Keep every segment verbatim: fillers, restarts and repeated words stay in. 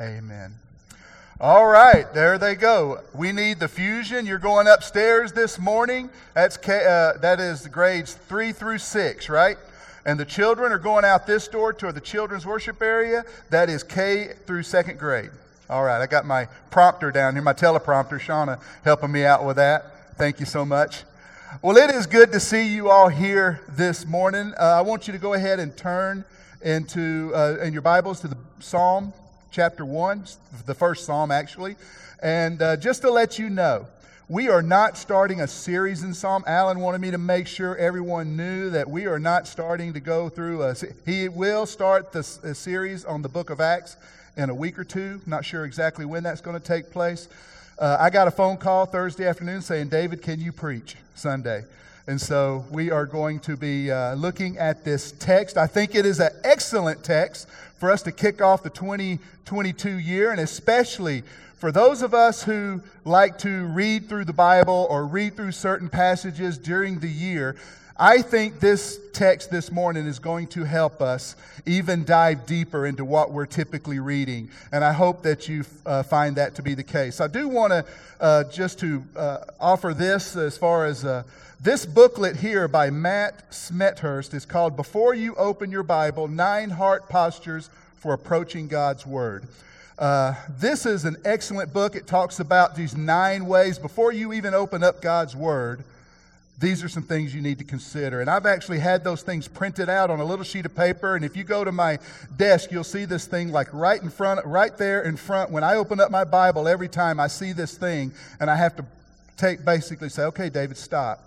Amen. All right, there they go. We need the fusion. You're going upstairs this morning. That's K, uh, that is grades three through six, right? And the children are going out this door to the children's worship area. That is K through second grade. All right, I got my prompter down here, my teleprompter, Shauna, helping me out with that. Thank you so much. Well, it is good to see you all here this morning. Uh, I want you to go ahead and turn into uh, in your Bibles to the Psalm. Chapter one, the first psalm actually. And uh, just to let you know, we are not starting a series in Psalm. Alan wanted me to make sure everyone knew that we are not starting to go through a... He will start the series on the book of Acts in a week or two. Not sure exactly when that's going to take place. Uh, I got a phone call Thursday afternoon saying, David, can you preach Sunday? And so we are going to be uh, looking at this text. I think it is an excellent text for us to kick off the twenty twenty-two year, and especially for those of us who like to read through the Bible or read through certain passages during the year. I think this text this morning is going to help us even dive deeper into what we're typically reading, and I hope that you uh, find that to be the case. I do want to uh, just to uh, offer this as far as uh, this booklet here by Matt Smethurst is called Before You Open Your Bible, Nine Heart Postures for Approaching God's Word. Uh, this is an excellent book. It talks about these nine ways before you even open up God's Word. These are some things you need to consider. And I've actually had those things printed out on a little sheet of paper. And if you go to my desk, you'll see this thing like right in front, right there in front. When I open up my Bible, every time I see this thing, and I have to take basically say, okay, David, stop.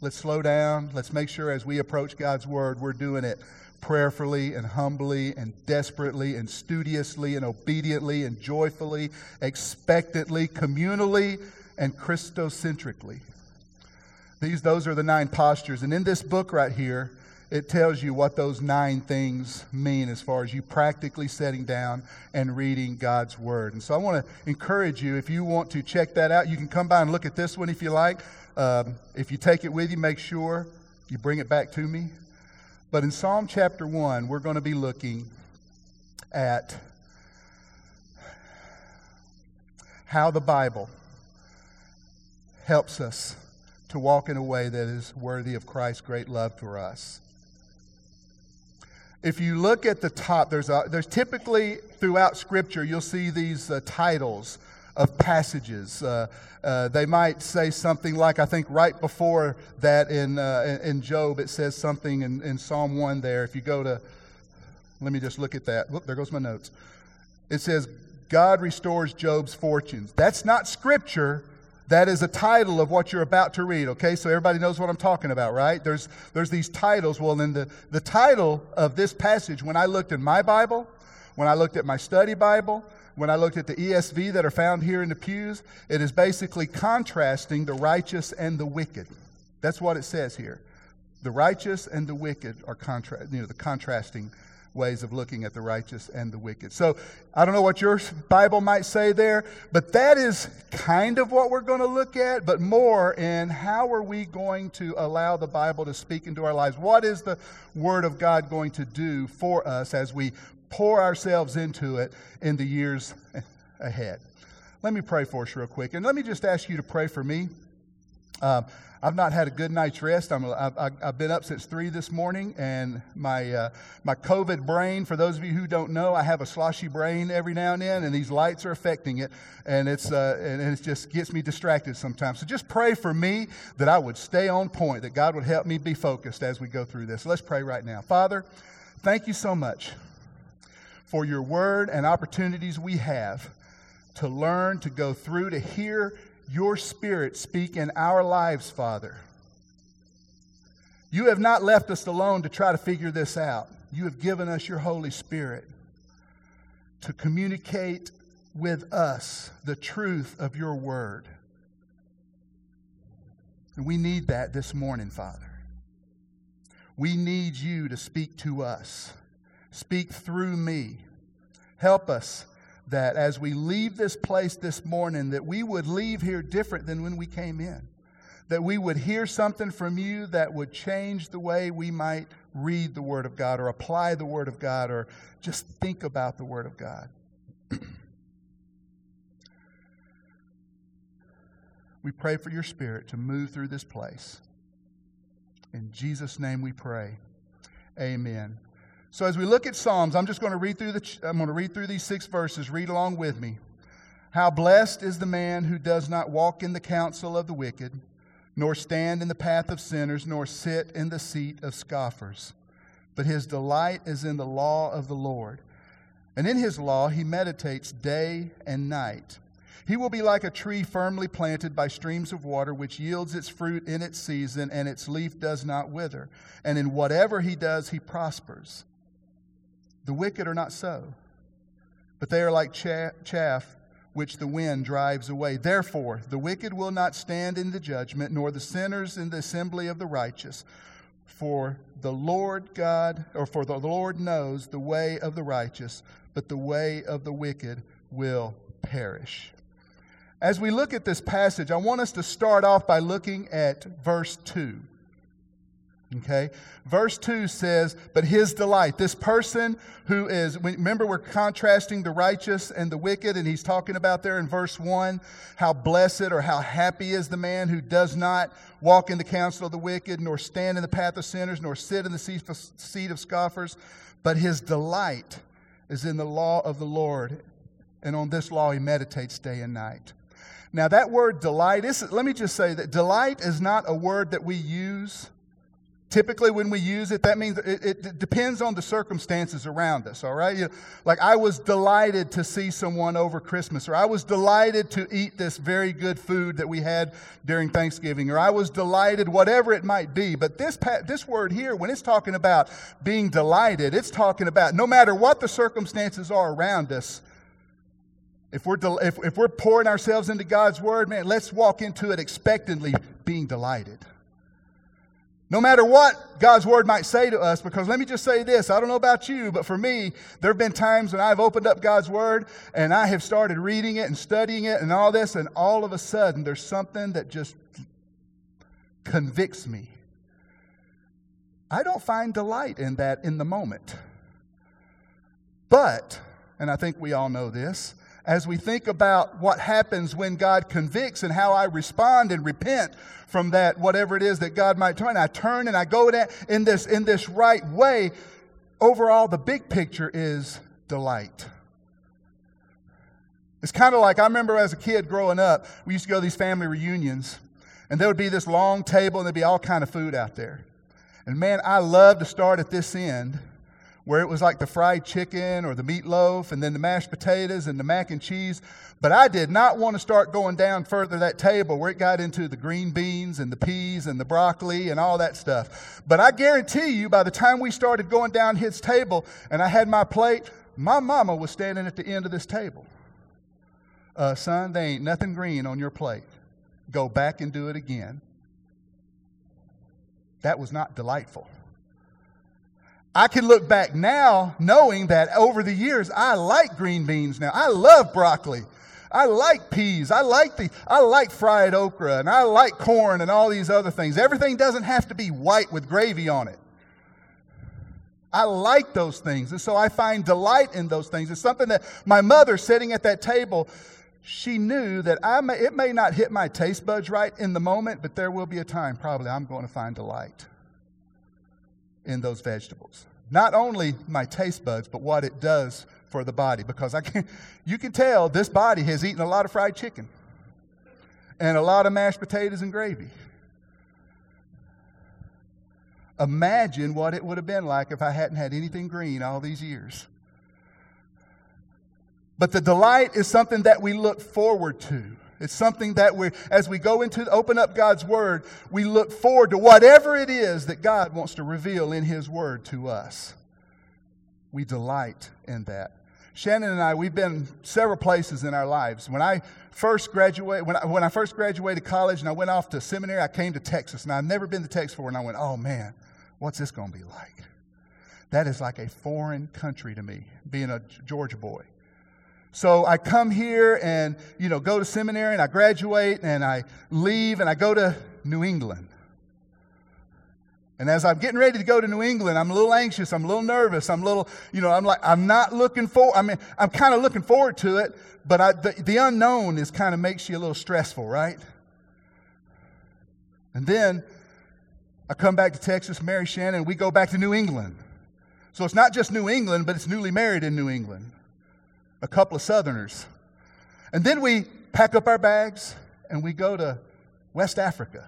Let's slow down. Let's make sure as we approach God's Word, we're doing it prayerfully and humbly and desperately and studiously and obediently and joyfully, expectantly, communally, and Christocentrically. These, those are the nine postures. And in this book right here, it tells you what those nine things mean as far as you practically sitting down and reading God's Word. And so I want to encourage you, if you want to check that out, you can come by and look at this one if you like. Um, if you take it with you, make sure you bring it back to me. But in Psalm chapter one, we're going to be looking at how the Bible helps us to walk in a way that is worthy of Christ's great love for us. If you look at the top, there's a, there's typically throughout Scripture, you'll see these uh, titles of passages. Uh, uh, they might say something like, I think right before that in uh, in Job, it says something in, in Psalm one there. If you go to, let me just look at that. Whoop, there goes my notes. It says, God restores Job's fortunes. That's not Scripture. That is a title of what you're about to read, okay? So everybody knows what I'm talking about, right? There's there's these titles. Well, then the, the title of this passage, when I looked in my Bible, when I looked at my study Bible, when I looked at the E S V that are found here in the pews, it is basically contrasting the righteous and the wicked. That's what it says here. The righteous and the wicked are contra- you know, the contrasting ways of looking at the righteous and the wicked. So I don't know what your Bible might say there, but that is kind of what we're going to look at, but more in how are we going to allow the Bible to speak into our lives? What is the Word of God going to do for us as we pour ourselves into it in the years ahead? Let me pray for us real quick, and let me just ask you to pray for me. Um, I've not had a good night's rest. I'm, I've, I've been up since three this morning, and my uh, my COVID brain, for those of you who don't know, I have a sloshy brain every now and then, and these lights are affecting it, and it's uh, and it just gets me distracted sometimes. So just pray for me that I would stay on point, that God would help me be focused as we go through this. Let's pray right now. Father, thank you so much for your word and opportunities we have to learn, to go through, to hear your Spirit speak in our lives, Father. You have not left us alone to try to figure this out. You have given us your Holy Spirit to communicate with us the truth of your word. And we need that this morning, Father. We need you to speak to us. Speak through me. Help us that as we leave this place this morning, that we would leave here different than when we came in, that we would hear something from you that would change the way we might read the Word of God or apply the Word of God or just think about the Word of God. We pray for your Spirit to move through this place. In Jesus' name we pray. Amen. So as we look at Psalms, I'm just going to read through the I'm going to read through these six verses. Read along with me. How blessed is the man who does not walk in the counsel of the wicked, nor stand in the path of sinners, nor sit in the seat of scoffers. But his delight is in the law of the Lord, and in his law he meditates day and night. He will be like a tree firmly planted by streams of water, which yields its fruit in its season, and its leaf does not wither. And in whatever he does, he prospers. The wicked are not so, but they are like chaff which the wind drives away. Therefore, the wicked will not stand in the judgment, nor the sinners in the assembly of the righteous. For the Lord God, or for the Lord knows the way of the righteous, but the way of the wicked will perish. As we look at this passage, I want us to start off by looking at verse two. Okay? Verse two says, but his delight, this person who is, remember we're contrasting the righteous and the wicked, and he's talking about there in verse one, how blessed or how happy is the man who does not walk in the counsel of the wicked, nor stand in the path of sinners, nor sit in the seat of scoffers, but his delight is in the law of the Lord, and on this law he meditates day and night. Now that word delight, is, let me just say that delight is not a word that we use. Typically when we use it, that means it, it depends on the circumstances around us, all right? You, like I was delighted to see someone over Christmas, or I was delighted to eat this very good food that we had during Thanksgiving, or I was delighted, whatever it might be. But this this word here, when it's talking about being delighted, it's talking about no matter what the circumstances are around us, If we're del- if, if we're pouring ourselves into God's Word, man, let's walk into it expectantly being delighted. No matter what God's Word might say to us, because let me just say this, I don't know about you, but for me, there have been times when I've opened up God's Word and I have started reading it and studying it and all this, and all of a sudden there's something that just convicts me. I don't find delight in that in the moment. But, and I think we all know this, as we think about what happens when God convicts and how I respond and repent from that, whatever it is that God might turn, I turn and I go in this, in this right way. Overall, the big picture is delight. It's kind of like, I remember as a kid growing up, we used to go to these family reunions, and there would be this long table, and there'd be all kind of food out there. And man, I love to start at this end, where it was like the fried chicken or the meatloaf and then the mashed potatoes and the mac and cheese. But I did not want to start going down further that table where it got into the green beans and the peas and the broccoli and all that stuff. But I guarantee you, by the time we started going down his table and I had my plate, my mama was standing at the end of this table. Uh, son, there ain't nothing green on your plate. Go back and do it again. That was not delightful. I can look back now knowing that over the years, I like green beans now. I love broccoli. I like peas. I like the I like fried okra, and I like corn and all these other things. Everything doesn't have to be white with gravy on it. I like those things, and so I find delight in those things. It's something that my mother sitting at that table, she knew that I may, it may not hit my taste buds right in the moment, but there will be a time probably I'm going to find delight in those vegetables. Not only my taste buds, but what it does for the body. Because I can, you can tell this body has eaten a lot of fried chicken and a lot of mashed potatoes and gravy. Imagine what it would have been like if I hadn't had anything green all these years. But the delight is something that we look forward to. It's something that we, as we go into, open up God's Word, we look forward to whatever it is that God wants to reveal in His Word to us. We delight in that. Shannon and I, we've been several places in our lives. When I first graduated, when I, when I first graduated college and I went off to seminary, I came to Texas. And I've never been to Texas before, and I went, oh man, what's this going to be like? That is like a foreign country to me, being a Georgia boy. So I come here and, you know, go to seminary and I graduate and I leave and I go to New England. And as I'm getting ready to go to New England, I'm a little anxious, I'm a little nervous, I'm a little, you know, I'm like, I'm not looking for, I mean, I'm kind of looking forward to it, but I, the, the unknown is kind of makes you a little stressful, right? And then I come back to Texas, marry Shannon, and we go back to New England. So it's not just New England, but it's newly married in New England. A couple of Southerners. And then we pack up our bags and we go to West Africa.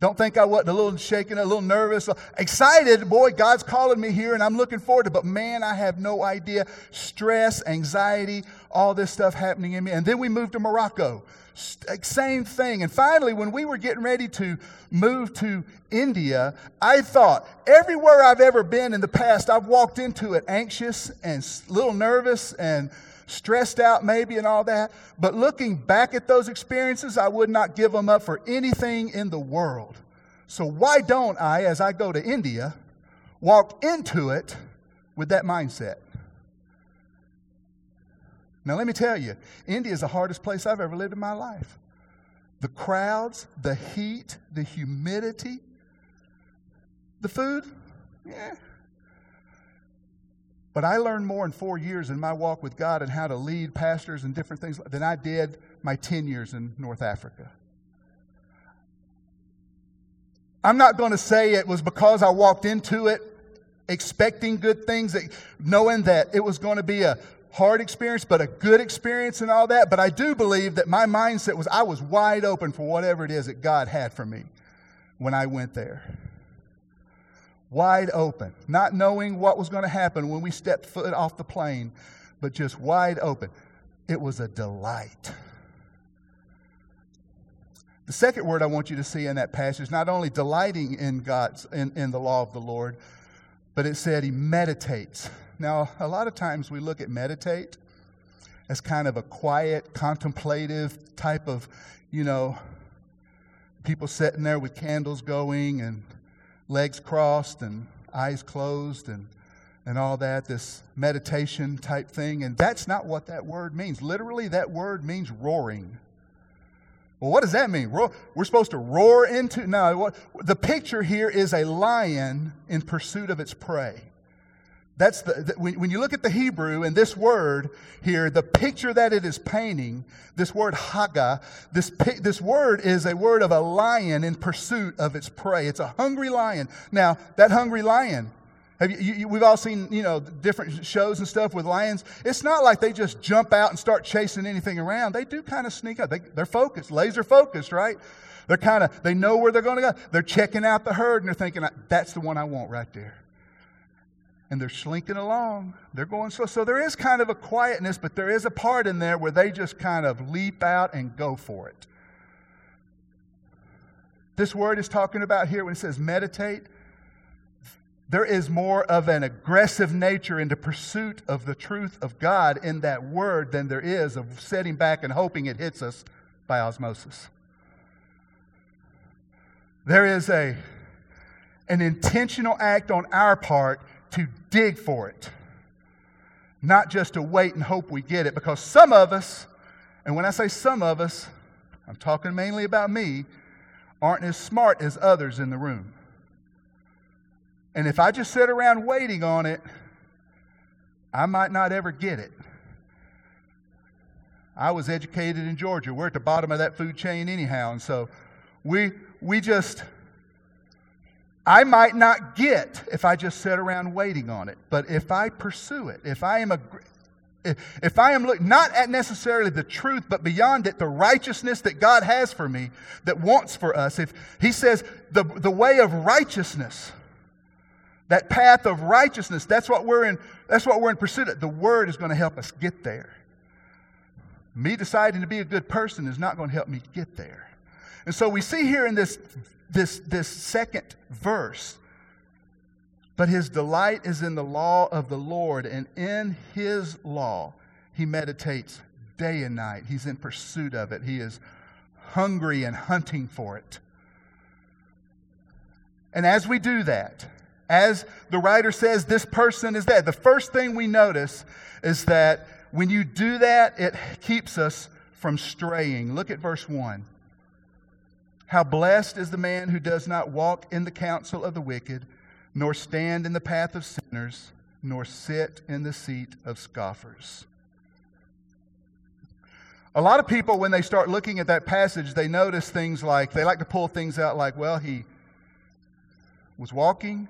Don't think I wasn't a little shaken, a little nervous, excited. Boy, God's calling me here, and I'm looking forward to it. But man, I have no idea. Stress, anxiety, all this stuff happening in me. And then we moved to Morocco. Same thing. And finally, when we were getting ready to move to India, I thought, everywhere I've ever been in the past, I've walked into it anxious and a little nervous and stressed out maybe and all that, but looking back at those experiences, I would not give them up for anything in the world. So why don't I, as I go to India, walk into it with that mindset? Now let me tell you, India is the hardest place I've ever lived in my life. The crowds, the heat, the humidity, the food, yeah. But I learned more in four years in my walk with God and how to lead pastors and different things than I did my ten years in North Africa. I'm not going to say it was because I walked into it expecting good things, knowing that it was going to be a hard experience, but a good experience and all that. But I do believe that my mindset was I was wide open for whatever it is that God had for me when I went there. Wide open, not knowing what was going to happen when we stepped foot off the plane, but just wide open. It was a delight. The second word I want you to see in that passage, not only delighting in God's, in, in the law of the Lord, but it said he meditates. Now, a lot of times we look at meditate as kind of a quiet, contemplative type of, you know, people sitting there with candles going and legs crossed and eyes closed and and all that, this meditation type thing. And that's not what that word means. Literally, that word means roaring. Well, what does that mean? Roar, we're supposed to roar into? No, what, the picture here is a lion in pursuit of its prey. That's the, the when, when you look at the Hebrew and this word here, the picture that it is painting, this word haggah, this this word is a word of a lion in pursuit of its prey. It's a hungry lion. Now, that hungry lion, have you, you, we've all seen, you know, different shows and stuff with lions. It's not like they just jump out and start chasing anything around. They do kind of sneak up. They, they're focused, laser focused, right? They're kind of, they know where they're going to go. They're checking out the herd and they're thinking, that's the one I want right there. And they're slinking along. They're going slow. So there is kind of a quietness, but there is a part in there where they just kind of leap out and go for it. This word is talking about here when it says meditate. There is more of an aggressive nature in the pursuit of the truth of God in that word than there is of sitting back and hoping it hits us by osmosis. There is a an intentional act on our part to dig for it, not just to wait and hope we get it. Because some of us, and when I say some of us, I'm talking mainly about me, aren't as smart as others in the room. And if I just sit around waiting on it, I might not ever get it. I was educated in Georgia. We're at the bottom of that food chain anyhow. And so we we just... I might not get if I just sit around waiting on it, but if I pursue it, if I am a, if, if I am look, not at necessarily the truth, but beyond it, the righteousness that God has for me, that wants for us. If He says the the way of righteousness, that path of righteousness, that's what we're in. That's what we're in pursuit of. The Word is going to help us get there. Me deciding to be a good person is not going to help me get there. And so we see here in this. This this second verse, but his delight is in the law of the Lord, and in his law he meditates day and night. He's in pursuit of it. He is hungry and hunting for it. And as we do that, as the writer says, this person is that. The first thing we notice is that when you do that, it keeps us from straying. Look at verse one. How blessed is the man who does not walk in the counsel of the wicked, nor stand in the path of sinners, nor sit in the seat of scoffers. A lot of people, when they start looking at that passage, they notice things like, they like to pull things out like, well, he was walking,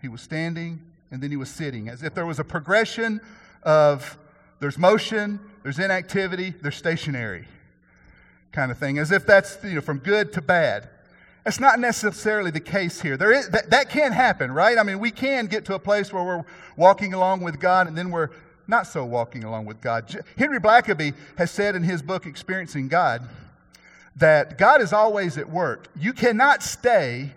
he was standing, and then he was sitting, as if there was a progression of there's motion, there's inactivity, there's stationary kind of thing, as if that's, you know, from good to bad. That's not necessarily the case here. There is, that, that can happen, right? I mean, we can get to a place where we're walking along with God and then we're not so walking along with God. Henry Blackaby has said in his book, Experiencing God, that God is always at work. You cannot stay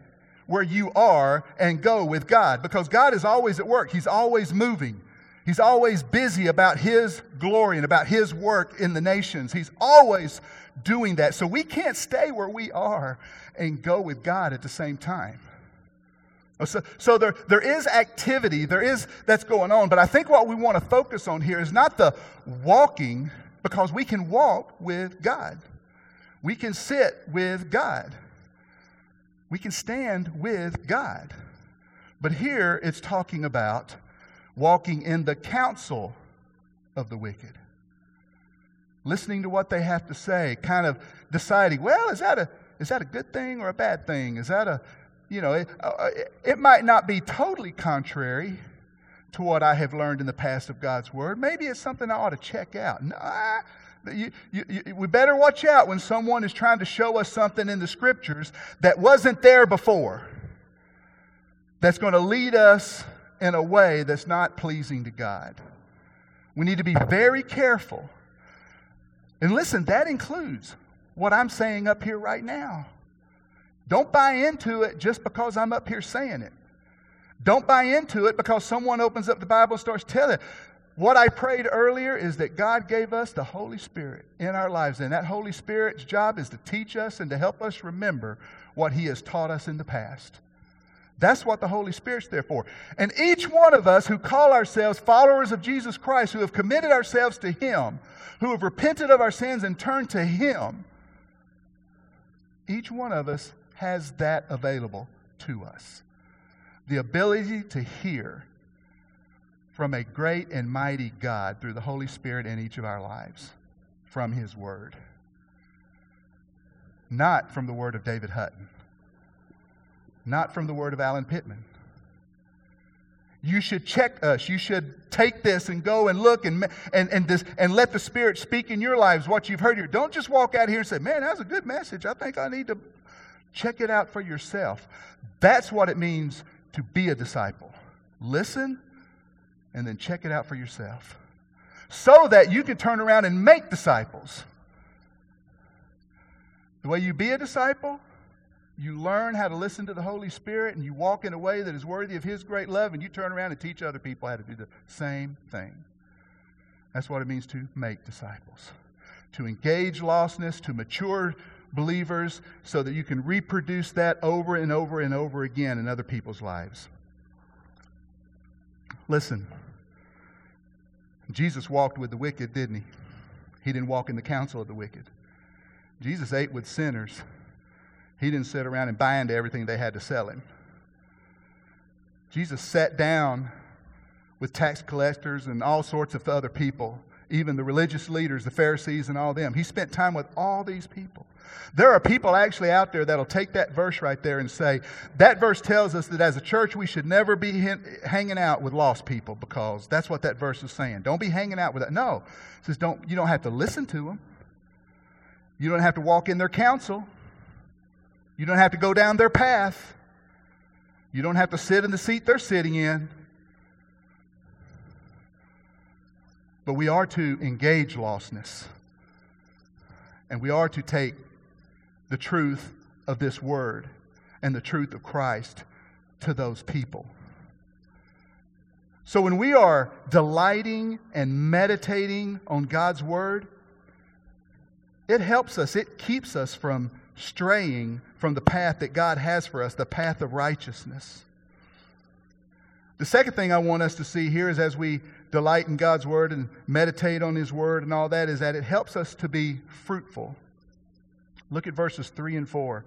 where you are and go with God because God is always at work. He's always moving. He's always busy about His glory and about His work in the nations. He's always doing that. So we can't stay where we are and go with God at the same time. So, so there, there is activity, there is that's going on, but I think what we want to focus on here is not the walking, because we can walk with God. We can sit with God. We can stand with God. But here it's talking about walking in the counsel of the wicked. Listening to what they have to say, kind of deciding, well, is that a is that a good thing or a bad thing? Is that a, you know, it, it might not be totally contrary to what I have learned in the past of God's Word. Maybe it's something I ought to check out. No, I, you, you, you, we better watch out when someone is trying to show us something in the Scriptures that wasn't there before, that's going to lead us in a way that's not pleasing to God. We need to be very careful. And listen, that includes what I'm saying up here right now. Don't buy into it just because I'm up here saying it. Don't buy into it because someone opens up the Bible and starts telling it. What I prayed earlier is that God gave us the Holy Spirit in our lives, and that Holy Spirit's job is to teach us and to help us remember what He has taught us in the past. That's what the Holy Spirit's there for. And each one of us who call ourselves followers of Jesus Christ, who have committed ourselves to Him, who have repented of our sins and turned to Him, each one of us has that available to us. The ability to hear from a great and mighty God through the Holy Spirit in each of our lives, from His Word. Not from the Word of David Hutton. Not from the Word of Alan Pittman. You should check us. You should take this and go and look and and and, this, and let the Spirit speak in your lives what you've heard here. Don't just walk out here and say, man, that was a good message. I think I need to check it out for yourself. That's what it means to be a disciple. Listen and then check it out for yourself so that you can turn around and make disciples. The way you be a disciple, you learn how to listen to the Holy Spirit and you walk in a way that is worthy of His great love, and you turn around and teach other people how to do the same thing. That's what it means to make disciples. To engage lostness, to mature believers so that you can reproduce that over and over and over again in other people's lives. Listen, Jesus walked with the wicked, didn't He? He didn't walk in the counsel of the wicked. Jesus ate with sinners. He didn't sit around and buy into everything they had to sell Him. Jesus sat down with tax collectors and all sorts of other people, even the religious leaders, the Pharisees and all them. He spent time with all these people. There are people actually out there that'll take that verse right there and say, that verse tells us that as a church we should never be hanging out with lost people because that's what that verse is saying. Don't be hanging out with that. No, it says don't, you don't have to listen to them. You don't have to walk in their counsel. You don't have to go down their path. You don't have to sit in the seat they're sitting in. But we are to engage lostness. And we are to take the truth of this Word and the truth of Christ to those people. So when we are delighting and meditating on God's Word, it helps us, it keeps us from straying from the path that God has for us, the path of righteousness. The second thing I want us to see here is as we delight in God's Word and meditate on His Word and all that, is that it helps us to be fruitful. Look at verses three and four.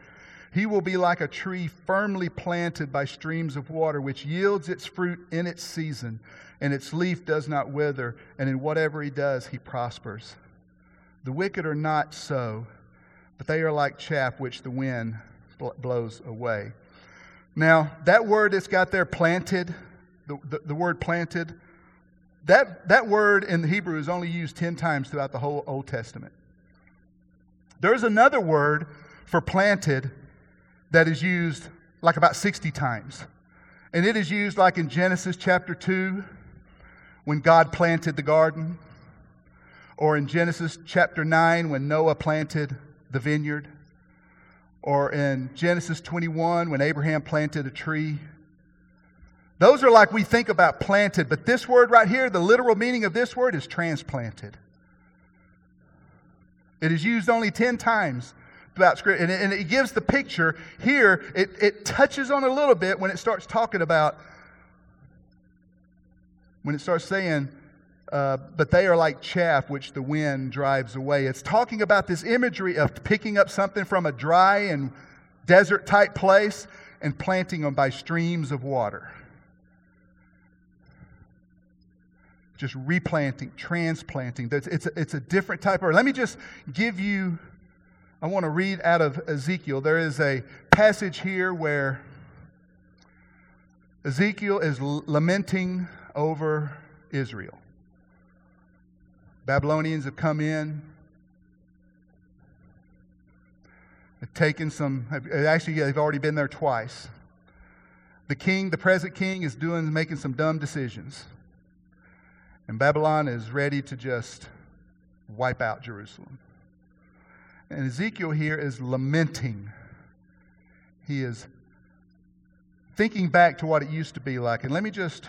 He will be like a tree firmly planted by streams of water, which yields its fruit in its season, and its leaf does not wither, and in whatever he does, he prospers. The wicked are not so, but they are like chaff which the wind blows away. Now, that word that's got there, planted, the, the, the word planted, that, that word in the Hebrew is only used ten times throughout the whole Old Testament. There's another word for planted that is used like about sixty times. And it is used like in Genesis chapter two, when God planted the garden, or in Genesis chapter nine, when Noah planted the vineyard, or in Genesis twenty-one, when Abraham planted a tree. Those are like we think about planted, but this word right here, the literal meaning of this word is transplanted. It is used only ten times throughout Scripture, and it, and it gives the picture here. It, it touches on a little bit when it starts talking about, when it starts saying, Uh, but they are like chaff which the wind drives away. It's talking about this imagery of picking up something from a dry and desert-type place and planting them by streams of water. Just replanting, transplanting. It's, it's, a, it's a different type of... Let me just give you... I want to read out of Ezekiel. There is a passage here where Ezekiel is lamenting over Israel. Babylonians have come in. They've taken some, actually yeah, they've already been there twice. The king, the present king, is doing, making some dumb decisions. And Babylon is ready to just wipe out Jerusalem. And Ezekiel here is lamenting. He is thinking back to what it used to be like. And let me just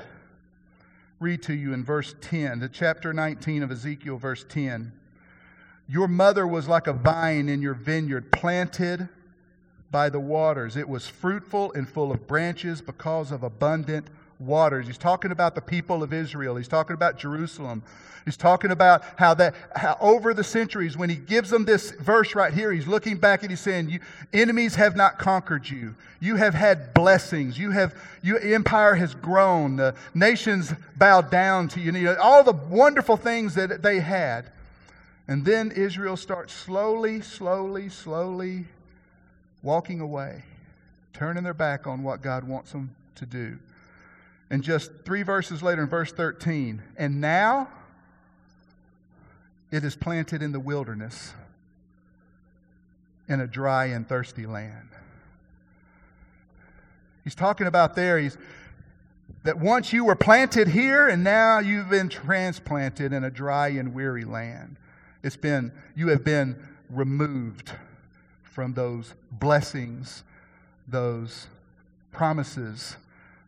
read to you in verse ten, the chapter nineteen of Ezekiel, verse ten. Your mother was like a vine in your vineyard, planted by the waters. It was fruitful and full of branches because of abundant waters. He's talking about the people of Israel. He's talking about Jerusalem. He's talking about how that how over the centuries, when he gives them this verse right here, he's looking back and he's saying, you, enemies have not conquered you. You have had blessings. You have your empire has grown. The nations bowed down to you. You know, all the wonderful things that they had. And then Israel starts slowly, slowly, slowly walking away, turning their back on what God wants them to do. And just three verses later in verse thirteen, and now it is planted in the wilderness in a dry and thirsty land. He's talking about there he's, that once you were planted here and now you've been transplanted in a dry and weary land. It's been, you have been removed from those blessings, those promises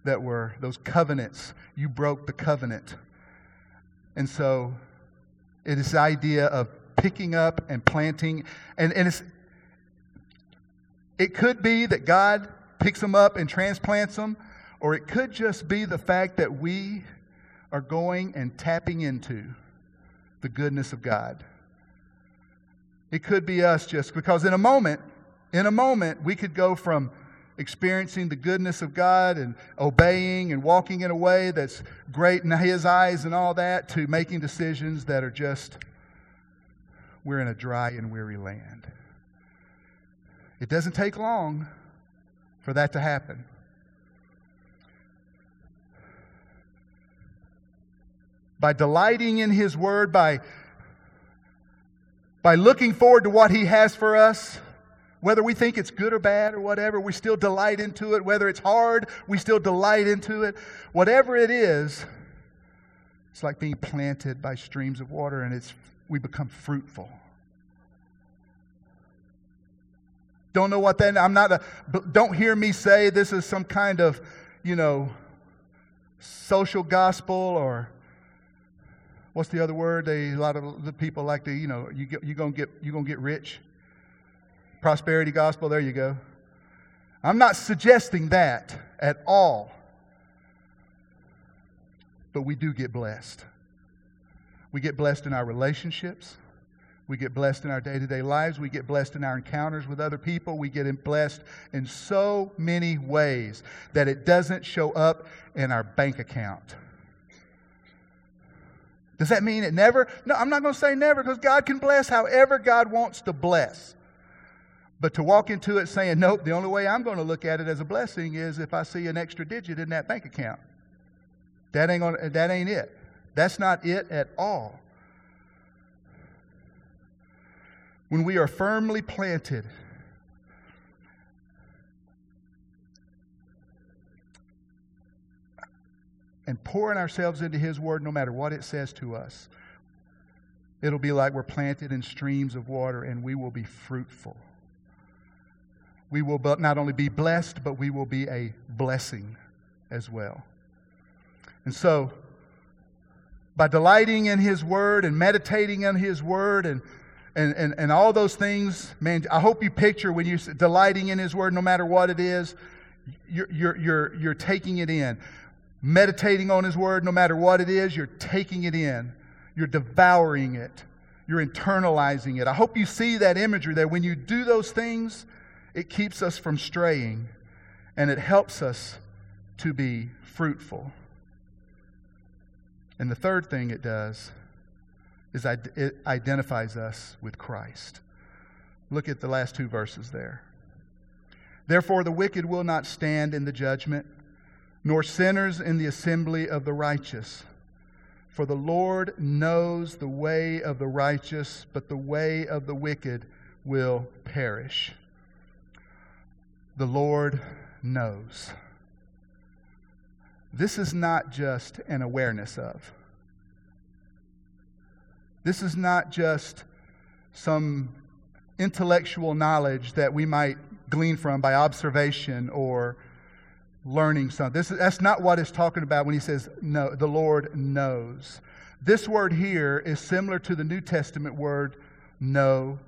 that were those covenants. You broke the covenant. And so it is the idea of picking up and planting. And, and it's, it could be that God picks them up and transplants them, or it could just be the fact that we are going and tapping into the goodness of God. It could be us just, because in a moment, in a moment, we could go from experiencing the goodness of God and obeying and walking in a way that's great in His eyes and all that, to making decisions that are just, we're in a dry and weary land. It doesn't take long for that to happen. By delighting in His Word, by, by looking forward to what He has for us, whether we think it's good or bad or whatever, we still delight into it. Whether it's hard, we still delight into it. Whatever it is, it's like being planted by streams of water, and it's we become fruitful. Don't know what that... I'm not a... Don't hear me say this is some kind of, you know, social gospel or... What's the other word? They, a lot of the people like to, you know, you get, you're gonna get, you're gonna get rich. Prosperity gospel, there you go. I'm not suggesting that at all. But we do get blessed. We get blessed in our relationships. We get blessed in our day-to-day lives. We get blessed in our encounters with other people. We get blessed in so many ways that it doesn't show up in our bank account. Does that mean it never? No, I'm not going to say never, because God can bless however God wants to bless. But to walk into it saying, nope, the only way I'm going to look at it as a blessing is if I see an extra digit in that bank account. That ain't gonna, that ain't it. That's not it at all. When we are firmly planted, and pouring ourselves into His Word, no matter what it says to us, it'll be like we're planted in streams of water, and we will be fruitful. We will not only be blessed, but we will be a blessing as well. And so, by delighting in His Word and meditating on His Word and And, and and all those things, man, I hope you picture when you're delighting in His Word, no matter what it is, you're, you're, you're, you're taking it in. Meditating on His Word, no matter what it is, you're taking it in. You're devouring it. You're internalizing it. I hope you see that imagery there. When you do those things, it keeps us from straying, and it helps us to be fruitful. And the third thing it does is it identifies us with Christ. Look at the last two verses there. Therefore, the wicked will not stand in the judgment, nor sinners in the assembly of the righteous. For the Lord knows the way of the righteous, but the way of the wicked will perish. The Lord knows. This is not just an awareness of. This is not just some intellectual knowledge that we might glean from by observation or learning something. This is, that's not what it's talking about when he says, no, the Lord knows. This word here is similar to the New Testament word, know,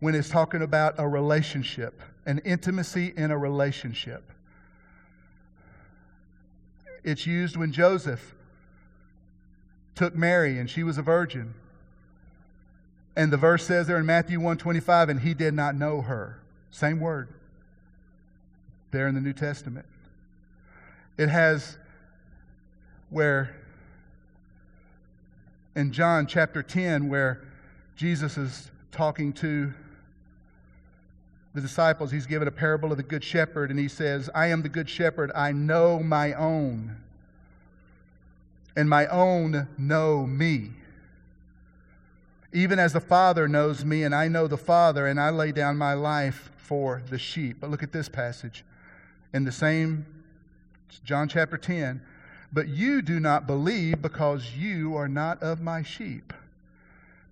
when it's talking about a relationship, an intimacy in a relationship. It's used when Joseph took Mary and she was a virgin. And the verse says there in Matthew one twenty-five, and he did not know her. Same word there in the New Testament. It has where in John chapter ten, where Jesus is talking to the disciples, he's given a parable of the Good Shepherd, and he says, I am the Good Shepherd, I know my own, and my own know me. Even as the Father knows me, and I know the Father, and I lay down my life for the sheep. But look at this passage. In the same, John chapter ten. But you do not believe because you are not of my sheep.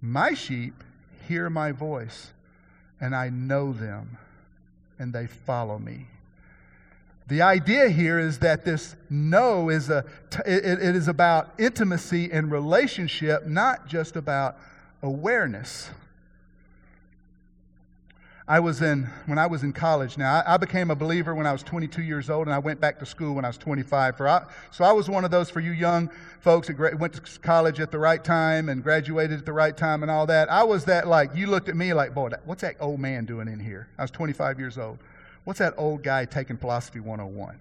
My sheep hear my voice, and I know them, and they follow me. The idea here is that this know is a, it, it is about intimacy and relationship, not just about awareness. I was in, when I was in college, now I, I became a believer when I was twenty-two years old, and I went back to school when I was twenty-five. For I, so I was one of those, for you young folks that gra- went to college at the right time and graduated at the right time and all that. I was that, like, you looked at me like, boy, that, what's that old man doing in here? I was twenty-five years old. What's that old guy taking philosophy one oh one?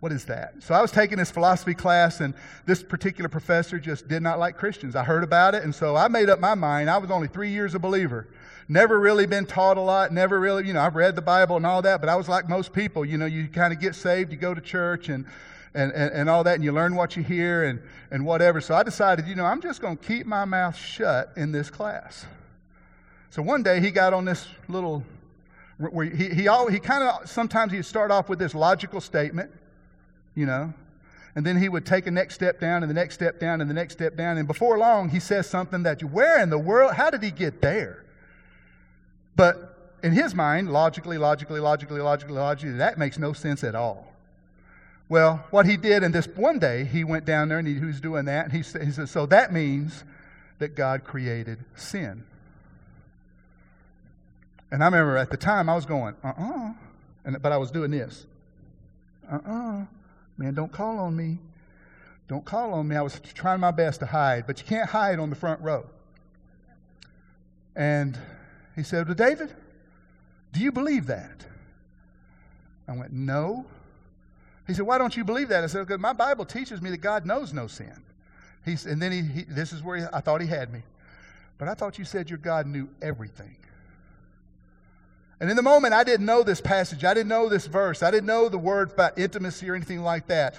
What is that? So I was taking this philosophy class, and this particular professor just did not like Christians. I heard about it, and so I made up my mind. I was only three years a believer. Never really been taught a lot. Never really, you know, I've read the Bible and all that, but I was like most people. You know, you kind of get saved, you go to church, and and, and, and all that, and you learn what you hear and, and whatever. So I decided, you know, I'm just going to keep my mouth shut in this class. So one day he got on this little, where he he, he kind of, sometimes he'd start off with this logical statement, you know, and then he would take a next step down and the next step down and the next step down. And before long, he says something that you, where in the world, how did he get there? But in his mind, logically, logically, logically, logically, logically, that makes no sense at all. Well, what he did in this one day, he went down there and he, he was doing that. And he, he said, so that means that God created sin. And I remember at the time I was going, uh-uh. And, but I was doing this. Uh-uh. Man, don't call on me. Don't call on me. I was trying my best to hide, but you can't hide on the front row. And he said, "Well, David, do you believe that?" I went, "No." He said, "Why don't you believe that?" I said, "Because my Bible teaches me that God knows no sin." He, and then he, he, this is where he, I thought he had me. "But I thought you said your God knew everything." And in the moment, I didn't know this passage. I didn't know this verse. I didn't know the word about intimacy or anything like that.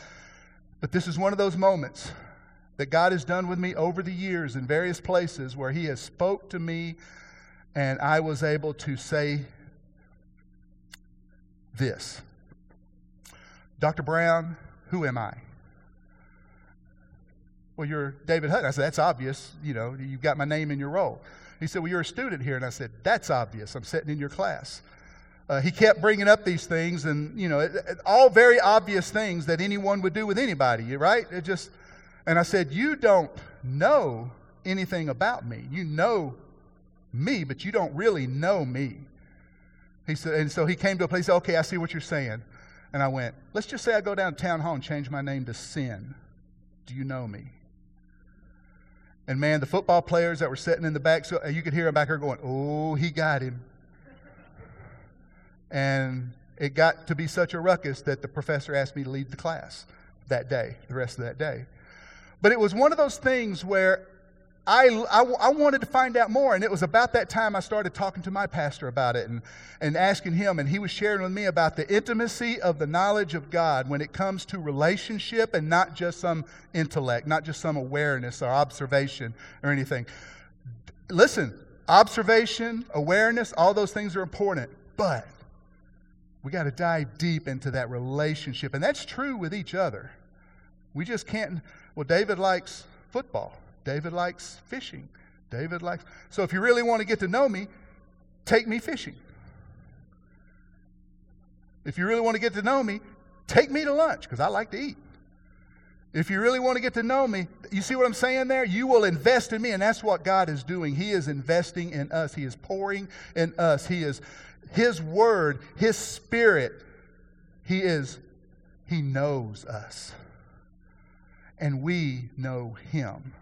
But this is one of those moments that God has done with me over the years in various places where he has spoke to me and I was able to say this. "Doctor Brown, who am I?" "Well, you're David Hutton." I said, "That's obvious. You know, you've got my name in your role." He said, "Well, you're a student here." And I said, "That's obvious. I'm sitting in your class." Uh, he kept bringing up these things and, you know, it, it, all very obvious things that anyone would do with anybody, right? It just, and I said, "You don't know anything about me. You know me, but you don't really know me." He said, and so he came to a place, "Okay, I see what you're saying." And I went, "Let's just say I go down to town hall and change my name to Sin. Do you know me?" And man, the football players that were sitting in the back, so you could hear them back there going, "Oh, he got him." And it got to be such a ruckus that the professor asked me to leave the class that day, the rest of that day. But it was one of those things where I, I, I wanted to find out more, and it was about that time I started talking to my pastor about it and, and asking him, and he was sharing with me about the intimacy of the knowledge of God when it comes to relationship and not just some intellect, not just some awareness or observation or anything. Listen, observation, awareness, all those things are important, but we got to dive deep into that relationship, and that's true with each other. We just can't, well, David likes football. David likes fishing. David likes... So if you really want to get to know me, take me fishing. If you really want to get to know me, take me to lunch, because I like to eat. If you really want to get to know me, you see what I'm saying there? You will invest in me, and that's what God is doing. He is investing in us. He is pouring in us. He is... His Word, His Spirit, He is... He knows us. And we know Him.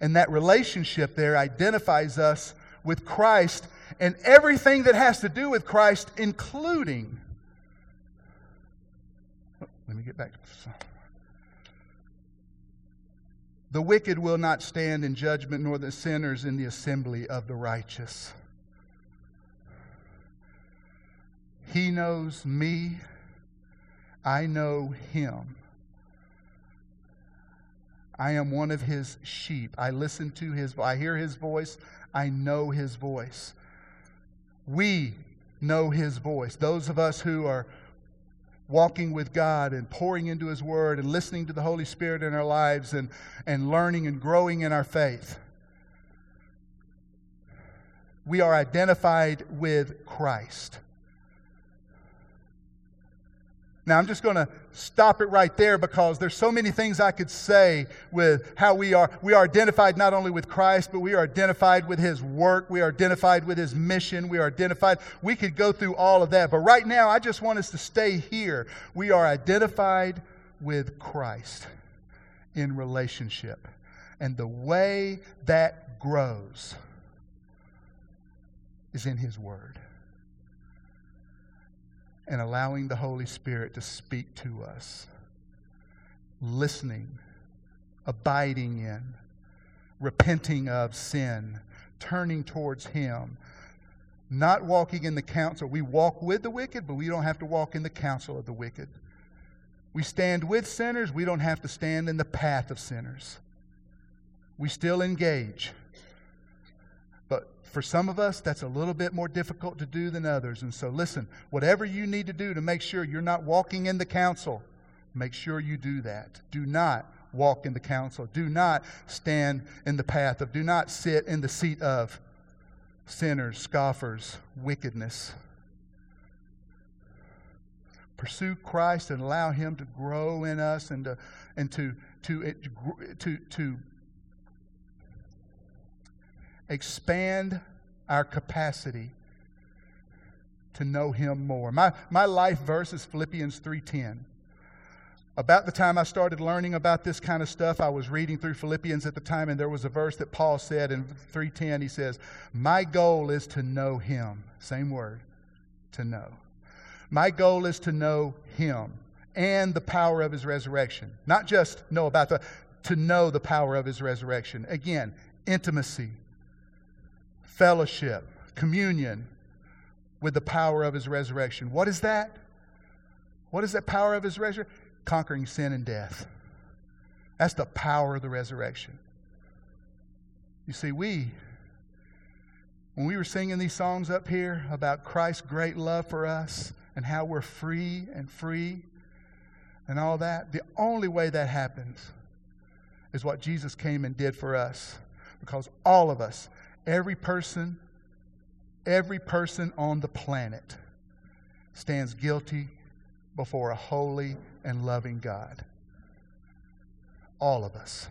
And that relationship there identifies us with Christ and everything that has to do with Christ, including... Oh, let me get back to this. "The wicked will not stand in judgment, nor the sinners in the assembly of the righteous." He knows me. I know Him. I am one of His sheep. I listen to His voice. I hear His voice. I know His voice. We know His voice. Those of us who are walking with God and pouring into His Word and listening to the Holy Spirit in our lives and, and learning and growing in our faith. We are identified with Christ. Now, I'm just going to stop it right there because there's so many things I could say with how we are. We are identified not only with Christ, but we are identified with His work. We are identified with His mission. We are identified. We could go through all of that. But right now, I just want us to stay here. We are identified with Christ in relationship. And the way that grows is in His Word. And allowing the Holy Spirit to speak to us. Listening, abiding in, repenting of sin, turning towards Him. Not walking in the counsel. We walk with the wicked, but we don't have to walk in the counsel of the wicked. We stand with sinners. We don't have to stand in the path of sinners. We still engage. But for some of us, that's a little bit more difficult to do than others. And so listen, whatever you need to do to make sure you're not walking in the counsel, make sure you do that. Do not walk in the counsel. Do not stand in the path of. Do not sit in the seat of sinners, scoffers, wickedness. Pursue Christ and allow Him to grow in us and to and to to to to expand our capacity to know Him more. My my life verse is Philippians three ten. About the time I started learning about this kind of stuff, I was reading through Philippians at the time, and there was a verse that Paul said in three ten. He says, my goal is to know him. Same word, to know. My goal is to know him and the power of his resurrection. Not just know about the, to know the power of his resurrection. Again, intimacy, fellowship, communion with the power of his resurrection. What is that? What is that power of his resurrection? Conquering sin and death. That's the power of the resurrection. You see, we, when we were singing these songs up here about Christ's great love for us and how we're free and free and all that, the only way that happens is what Jesus came and did for us. Because all of us, every person, every person on the planet stands guilty before a holy and loving God. All of us.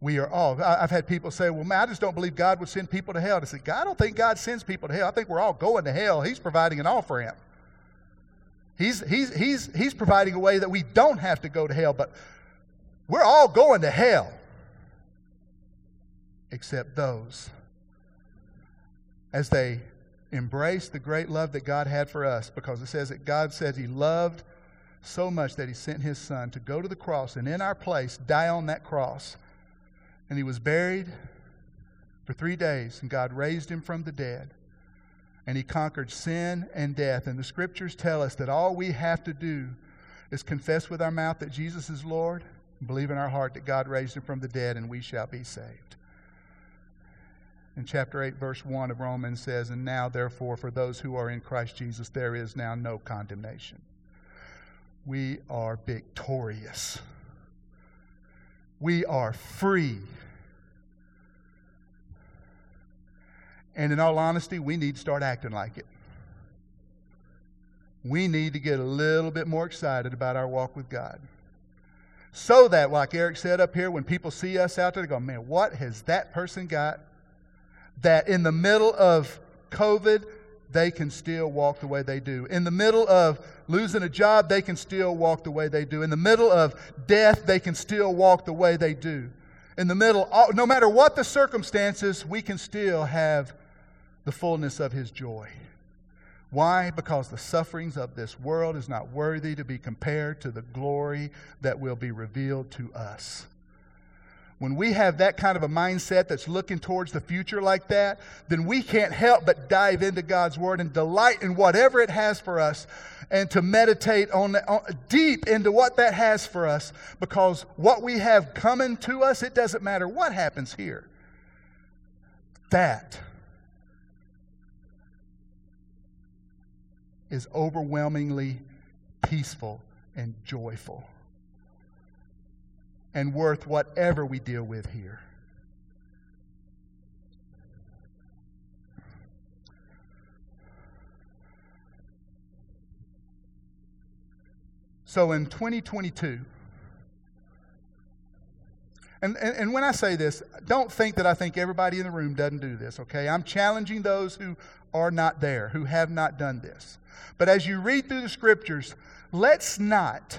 We are all. I've had people say, well, man, I just don't believe God would send people to hell. And I said, God, I don't think God sends people to hell. I think we're all going to hell. He's providing an off-ramp. He's, he's, he's, he's providing a way that we don't have to go to hell, but we're all going to hell. Except those, as they embrace the great love that God had for us, because it says that God says he loved so much that he sent his son to go to the cross and in our place die on that cross. And he was buried for three days, and God raised him from the dead. And he conquered sin and death. And the scriptures tell us that all we have to do is confess with our mouth that Jesus is Lord, and believe in our heart that God raised him from the dead, and we shall be saved. In chapter eight, verse one of Romans says, and now, therefore, for those who are in Christ Jesus, there is now no condemnation. We are victorious. We are free. And in all honesty, we need to start acting like it. We need to get a little bit more excited about our walk with God. So that, like Eric said up here, when people see us out there, they go, man, what has that person got? That in the middle of COVID, they can still walk the way they do. In the middle of losing a job, they can still walk the way they do. In the middle of death, they can still walk the way they do. In the middle, no matter what the circumstances, we can still have the fullness of his joy. Why? Because the sufferings of this world is not worthy to be compared to the glory that will be revealed to us. When we have that kind of a mindset that's looking towards the future like that, then we can't help but dive into God's Word and delight in whatever it has for us and to meditate on, on deep into what that has for us, because what we have coming to us, it doesn't matter what happens here. That is overwhelmingly peaceful and joyful. And worth whatever we deal with here. So in twenty twenty-two, and, and, and when I say this, don't think that I think everybody in the room doesn't do this, okay? I'm challenging those who are not there, who have not done this. But as you read through the scriptures, let's not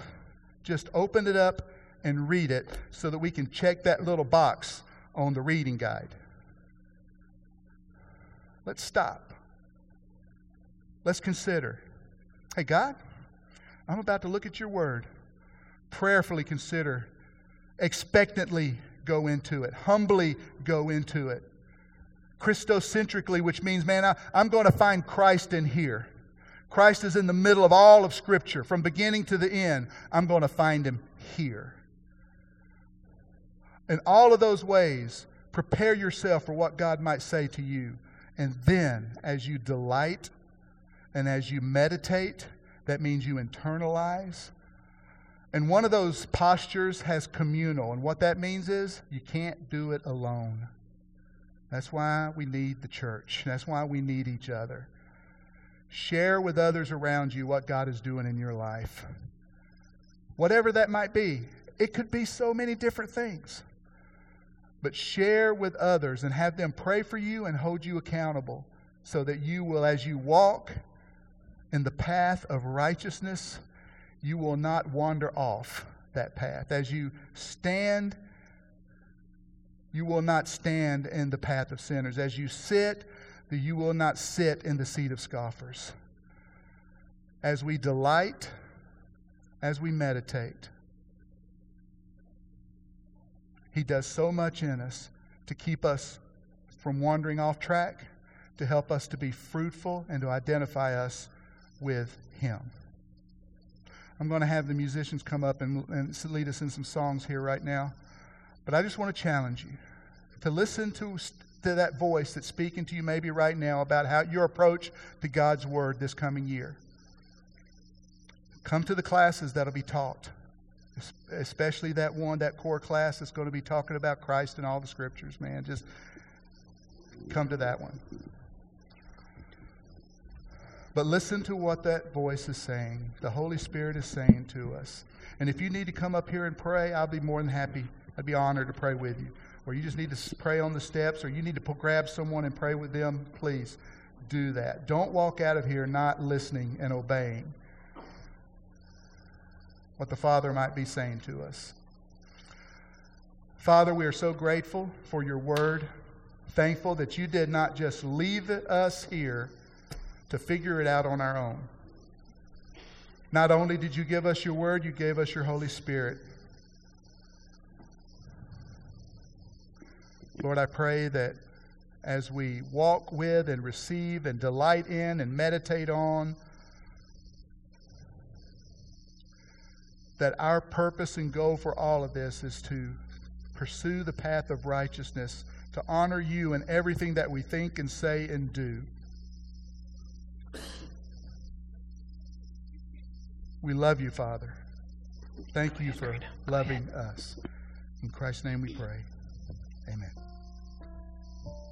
just open it up and read it so that we can check that little box on the reading guide. Let's stop. Let's consider. Hey, God, I'm about to look at your word. Prayerfully consider. Expectantly go into it. Humbly go into it. Christocentrically, which means, man, I, I'm going to find Christ in here. Christ is in the middle of all of Scripture. From beginning to the end, I'm going to find him here. In all of those ways, prepare yourself for what God might say to you. And then, as you delight and as you meditate, that means you internalize. And one of those postures has communal. And what that means is you can't do it alone. That's why we need the church. That's why we need each other. Share with others around you what God is doing in your life. Whatever that might be. It could be so many different things. But share with others and have them pray for you and hold you accountable so that you will, as you walk in the path of righteousness, you will not wander off that path. As you stand, you will not stand in the path of sinners. As you sit, you will not sit in the seat of scoffers. As we delight, as we meditate, He does so much in us to keep us from wandering off track, to help us to be fruitful, and to identify us with Him. I'm going to have the musicians come up and, and lead us in some songs here right now. But I just want to challenge you to listen to, to that voice that's speaking to you maybe right now about how your approach to God's Word this coming year. Come to the classes that'll be taught, especially that one, that core class that's going to be talking about Christ and all the Scriptures, man. Just come to that one. But listen to what that voice is saying. The Holy Spirit is saying to us. And if you need to come up here and pray, I'll be more than happy. I'd be honored to pray with you. Or you just need to pray on the steps, or you need to grab someone and pray with them, please do that. Don't walk out of here not listening and obeying what the Father might be saying to us. Father, we are so grateful for your word, thankful that you did not just leave us here to figure it out on our own. Not only did you give us your word, you gave us your Holy Spirit. Lord, I pray that as we walk with and receive and delight in and meditate on, that our purpose and goal for all of this is to pursue the path of righteousness, to honor you in everything that we think and say and do. We love you, Father. Thank you for loving us. In Christ's name we pray.